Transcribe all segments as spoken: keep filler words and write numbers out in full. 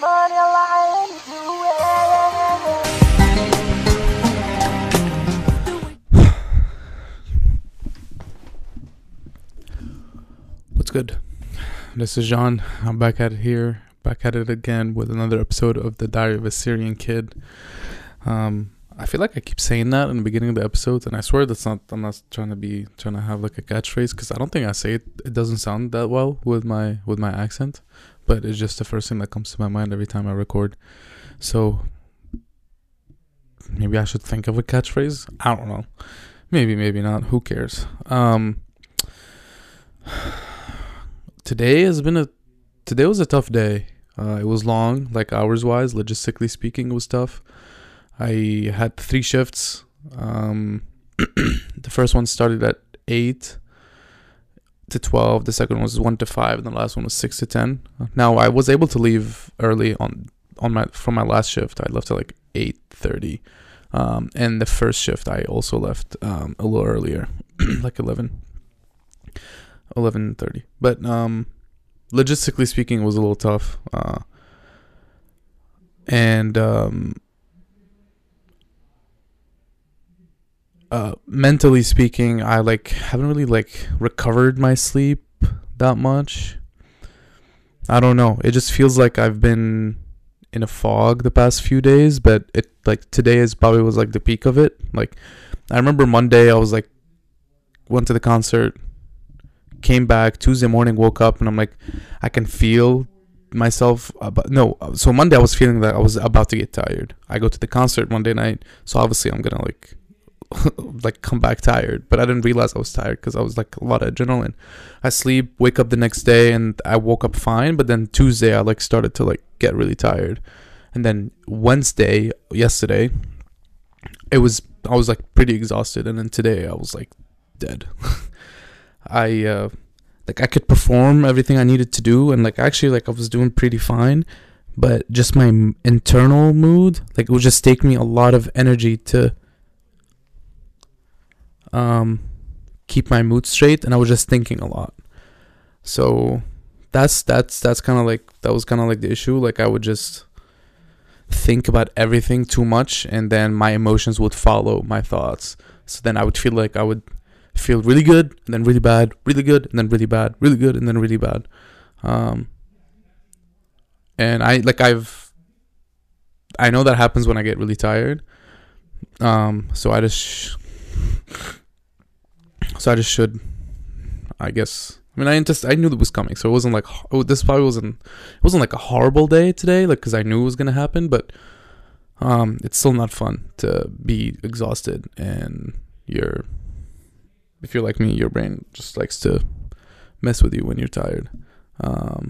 money lines away. What's good? This is John. I'm back at it here, back at it again with another episode of The Diary of a Syrian Kid. Um, I feel like I keep saying that in the beginning of the episodes, and I swear that's not. I'm not trying to be trying to have like a catchphrase because I don't think I say it. It doesn't sound that well with my with my accent, but it's just the first thing that comes to my mind every time I record. So maybe I should think of a catchphrase. I don't know. Maybe, maybe not. Who cares? Um, today has been a. Today was a tough day. Uh, it was long, like hours-wise, logistically speaking, it was tough. I had three shifts. Um, the first one started at eight to twelve. The second one was one to five. And the last one was six to ten. Now, I was able to leave early on, on my from my last shift. I left at like eight thirty. Um, and the first shift, I also left um, a little earlier, like eleven, eleven thirty. But um, logistically speaking, it was a little tough. Uh, and... Um, Uh, mentally speaking, I like haven't really like recovered my sleep that much. I don't know. It just feels like I've been in a fog the past few days, but it like today is probably was like the peak of it. Like I remember Monday, I was like went to the concert, came back Tuesday morning, woke up, and I'm like I can feel myself about, no. So Monday I was feeling that I was about to get tired. I go to the concert Monday night, so obviously I'm gonna like. like come back tired, but I didn't realize I was tired because I was like a lot of adrenaline. I sleep, wake up the next day, and I woke up fine, but then Tuesday I like started to like get really tired, and then Wednesday, yesterday, it was I was like pretty exhausted, and then today I was like dead. I uh like I could perform everything I needed to do, and like actually like I was doing pretty fine, but just my internal mood, like it would just take me a lot of energy to um keep my mood straight, and I was just thinking a lot. So that's that's that's kind of like that was kind of like the issue. Like I would just think about everything too much, and then my emotions would follow my thoughts. So then I would feel like I would feel really good and then really bad, really good and then really bad, really good and then really bad. Um and I like I've I know that happens when I get really tired. Um so I just sh- So I just should, I guess. I mean, I just I knew that was coming, so it wasn't like oh, this probably wasn't. It wasn't like a horrible day today, like because I knew it was gonna happen. But um, it's still not fun to be exhausted, and your if you're like me, your brain just likes to mess with you when you're tired. Um,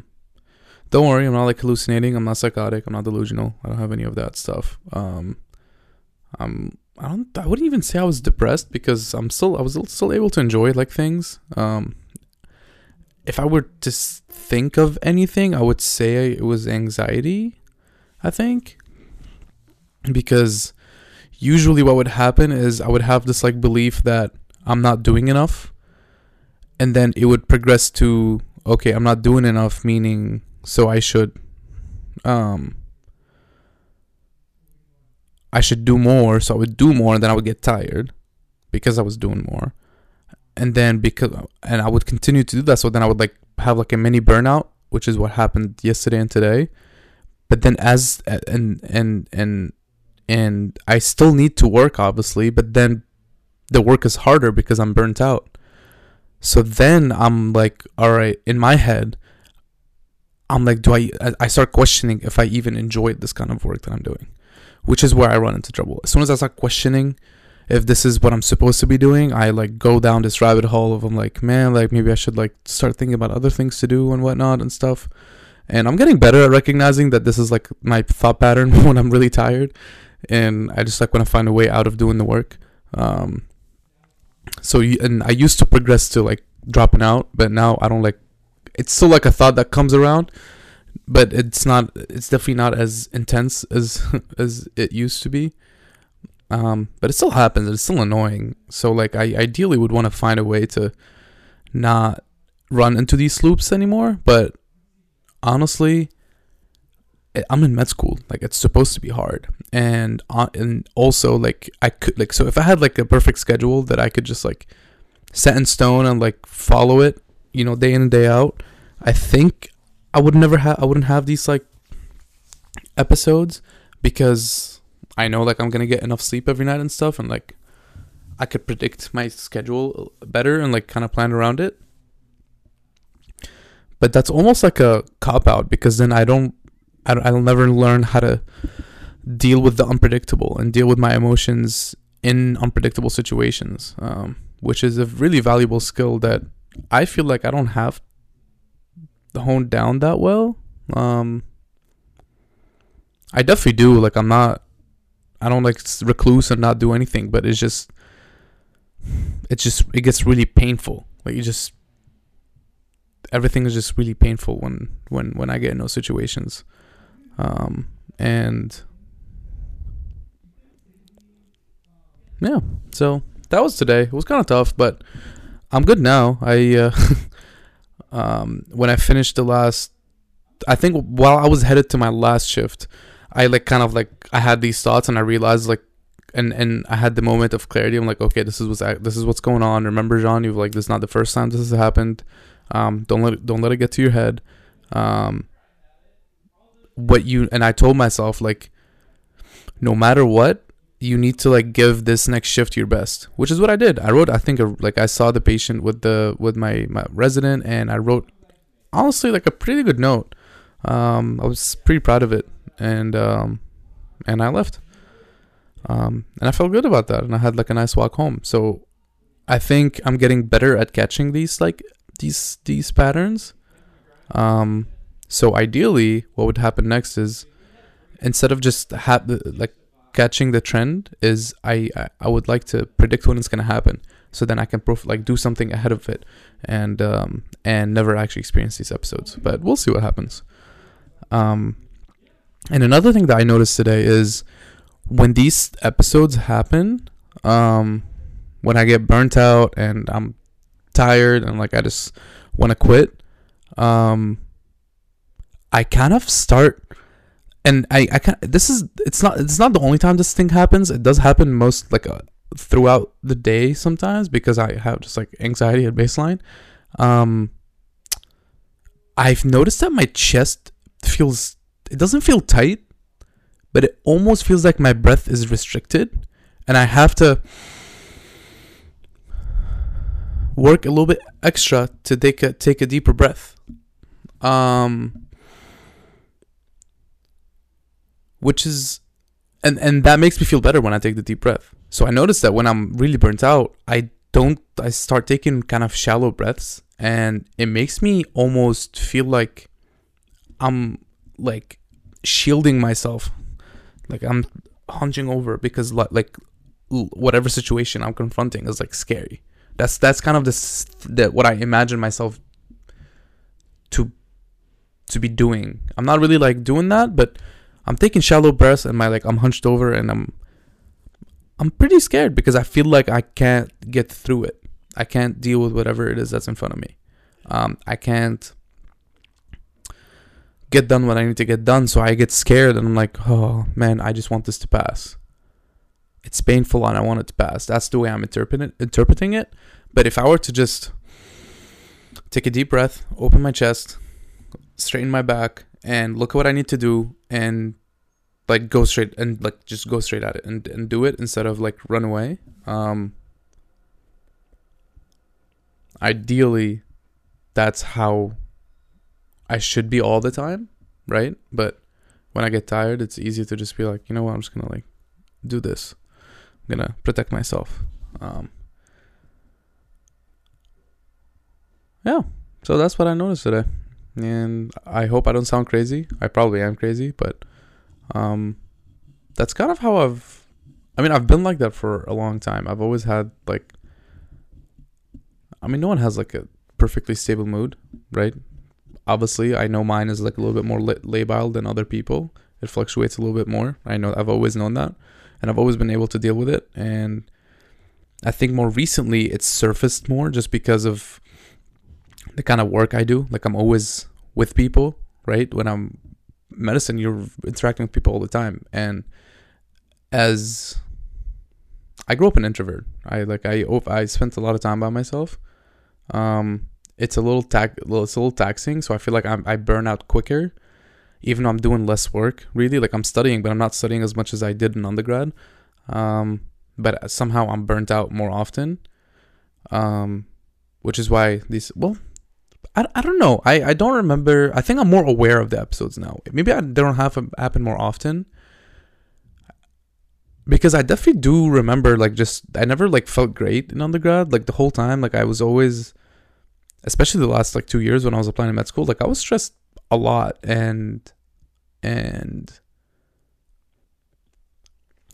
don't worry, I'm not like hallucinating. I'm not psychotic. I'm not delusional. I don't have any of that stuff. Um, I'm. I don't. I wouldn't even say I was depressed because I'm still. I was still able to enjoy like things. Um, if I were to think of anything, I would say it was anxiety. I think because usually what would happen is I would have this like belief that I'm not doing enough, and then it would progress to okay, I'm not doing enough, meaning so I should. Um, I should do more, so I would do more, and then I would get tired because I was doing more, and then because and I would continue to do that. So then I would like have like a mini burnout, which is what happened yesterday and today. But then as and and and and I still need to work, obviously, but then the work is harder because I'm burnt out. So then I'm like, all right, in my head, I'm like, do I? I start questioning if I even enjoy this kind of work that I'm doing. Which is where I run into trouble. As soon as I start questioning if this is what I'm supposed to be doing, I like go down this rabbit hole of I'm like, man, like maybe I should like start thinking about other things to do and whatnot and stuff. And I'm getting better at recognizing that this is like my thought pattern when I'm really tired, and I just like want to find a way out of doing the work. Um, so and I used to progress to like dropping out, but now I don't like. It's still like a thought that comes around. But it's not. It's definitely not as intense as as it used to be. Um, but it still happens. It's still annoying. So like, I ideally would want to find a way to not run into these loops anymore. But honestly, I'm in med school, like it's supposed to be hard. And uh, and also like I could like so if I had like a perfect schedule that I could just like set in stone and like follow it, you know, day in and day out, I think I would never have I wouldn't have these like episodes, because I know like I'm gonna get enough sleep every night and stuff, and like I could predict my schedule better and like kind of plan around it. But that's almost like a cop-out, because then I don't I'll never learn how to deal with the unpredictable and deal with my emotions in unpredictable situations, um, which is a really valuable skill that I feel like I don't have honed down that well. Um, I definitely do. Like I'm not, I don't like recluse and not do anything, but it's just, it's just, it gets really painful. Like you just, everything is just really painful when, when, when I get in those situations. Um, and yeah, so that was today. It was kind of tough, but I'm good now. I, uh, um, when I finished the last, I think while I was headed to my last shift, I like kind of like, I had these thoughts and I realized like, and, and I had the moment of clarity. I'm like, okay, this is what's, this is what's going on. Remember, John, you've like, this is not the first time this has happened. Um, don't let it, don't let it get to your head. Um, what you and I told myself, like, no matter what, you need to like give this next shift your best, which is what I did. I wrote, I think, a, like I saw the patient with the with my, my resident, and I wrote honestly like a pretty good note. Um, I was pretty proud of it, and um, and I left, um, and I felt good about that, and I had like a nice walk home. So I think I'm getting better at catching these like these these patterns. Um, so ideally, what would happen next is, instead of just ha- like catching the trend, is I, I would like to predict when it's going to happen, so then I can prof- like do something ahead of it, and um, and never actually experience these episodes. But we'll see what happens. Um, and another thing that I noticed today is when these episodes happen, um, when I get burnt out and I'm tired and like I just want to quit, um, I kind of start, and I, I kind of, this is, it's not, it's not the only time this thing happens. It does happen most like uh, throughout the day sometimes, because I have just like anxiety at baseline. Um, I've noticed that my chest feels, it doesn't feel tight, but it almost feels like my breath is restricted, and I have to work a little bit extra to take a, take a deeper breath. Um, which is, and, and that makes me feel better when I take the deep breath. So I noticed that when I'm really burnt out, I don't, I start taking kind of shallow breaths, and it makes me almost feel like I'm like shielding myself. Like I'm hunching over, because like whatever situation I'm confronting is like scary. That's, that's kind of this, that what I imagine myself to, to be doing. I'm not really like doing that, but I'm taking shallow breaths, and my like I'm hunched over, and I'm I'm pretty scared, because I feel like I can't get through it. I can't deal with whatever it is that's in front of me. Um, I can't get done what I need to get done, so I get scared, and I'm like, oh man, I just want this to pass. It's painful, and I want it to pass. That's the way I'm interpreting interpreting it. But if I were to just take a deep breath, open my chest, straighten my back, and look at what I need to do, and like go straight, and like just go straight at it, and, and do it, instead of like run away. Um, ideally, that's how I should be all the time, right? But when I get tired, it's easy to just be like, you know what, I'm just gonna like do this. I'm gonna protect myself. Um, yeah, so that's what I noticed today. And I hope I don't sound crazy. I probably am crazy, but um, that's kind of how I've, I mean, I've been like that for a long time. I've always had like, I mean, no one has like a perfectly stable mood, right? Obviously, I know mine is like a little bit more labile than other people. It fluctuates a little bit more. I know, I've always known that, and I've always been able to deal with it. And I think more recently it's surfaced more, just because of the kind of work I do. Like I'm always with people, right? When I'm medicine, you're interacting with people all the time. And as I grew up an introvert, I like I I spent a lot of time by myself. Um, it's a little tax, it's a little taxing. So I feel like I'm, I burn out quicker, even though I'm doing less work. Really, like I'm studying, but I'm not studying as much as I did in undergrad. Um, but somehow I'm burnt out more often. Um, which is why these well. I, I don't know. I, I don't remember. I think I'm more aware of the episodes now. Maybe I don't have them happen more often. Because I definitely do remember, like, just... I never, like, felt great in undergrad. Like, the whole time, like, I was always... Especially the last, like, two years when I was applying to med school. Like, I was stressed a lot. And... And...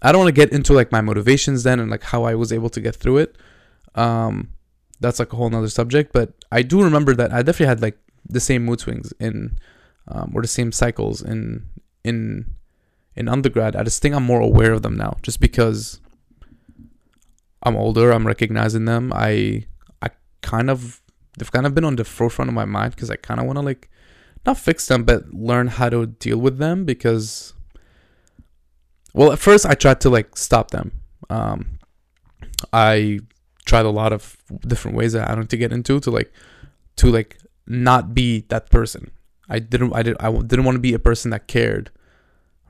I don't want to get into, like, my motivations then and, like, how I was able to get through it. Um... That's like a whole nother subject, but I do remember that I definitely had like the same mood swings in, um, or the same cycles in in in undergrad. I just think I'm more aware of them now, just because I'm older. I'm recognizing them. I I kind of they've kind of been on the forefront of my mind because I kind of want to like not fix them, but learn how to deal with them. Because well, at first I tried to like stop them. Um, I. tried a lot of different ways that I don't need to get into to like to like not be that person. I didn't I did I didn't want to be a person that cared,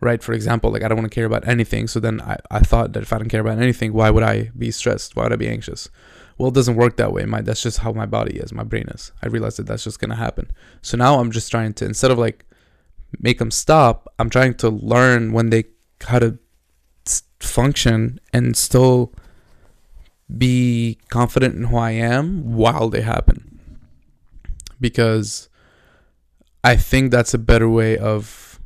right? For example, like I don't want to care about anything. So then I, I thought that if I don't care about anything, why would I be stressed? Why would I be anxious? Well, it doesn't work that way. My that's just how my body is, my brain is. I realized that that's just gonna happen. So now I'm just trying to, instead of like make them stop, I'm trying to learn when they how to function and still be confident in who I am while they happen, because I think that's a better way of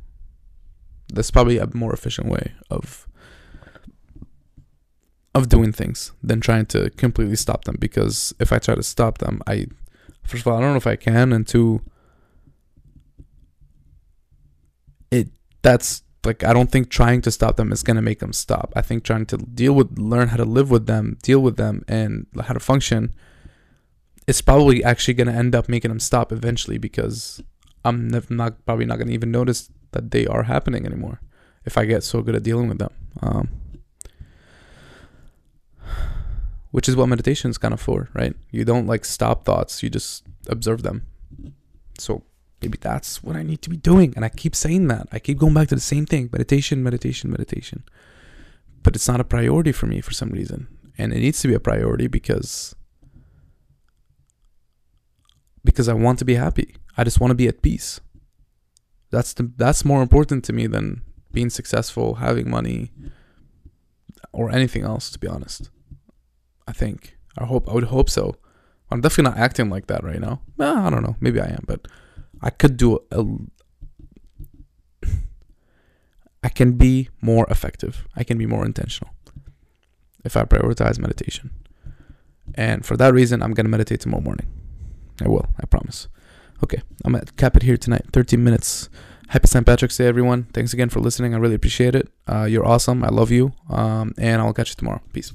that's probably a more efficient way of of doing things than trying to completely stop them. Because if I try to stop them, I first of all I don't know if I can, and two, it that's like, I don't think trying to stop them is going to make them stop. I think trying to deal with, learn how to live with them, deal with them, and how to function is probably actually going to end up making them stop eventually, because I'm nev- not probably not going to even notice that they are happening anymore if I get so good at dealing with them. Um, which is what meditation is kind of for, right? You don't, like, stop thoughts. You just observe them. So... maybe that's what I need to be doing. And I keep saying that. I keep going back to the same thing. Meditation, meditation, meditation. But it's not a priority for me for some reason. And it needs to be a priority because... Because I want to be happy. I just want to be at peace. That's the, that's more important to me than being successful, having money, or anything else, to be honest. I think. I hope. I would hope so. I'm definitely not acting like that right now. Well, I don't know. Maybe I am, but... I could do a, a I can be more effective. I can be more intentional if I prioritize meditation. And for that reason, I'm going to meditate tomorrow morning. I will, I promise. Okay, I'm going to cap it here tonight. thirteen minutes. Happy Saint Patrick's Day, everyone. Thanks again for listening. I really appreciate it. Uh, you're awesome. I love you. Um, and I'll catch you tomorrow. Peace.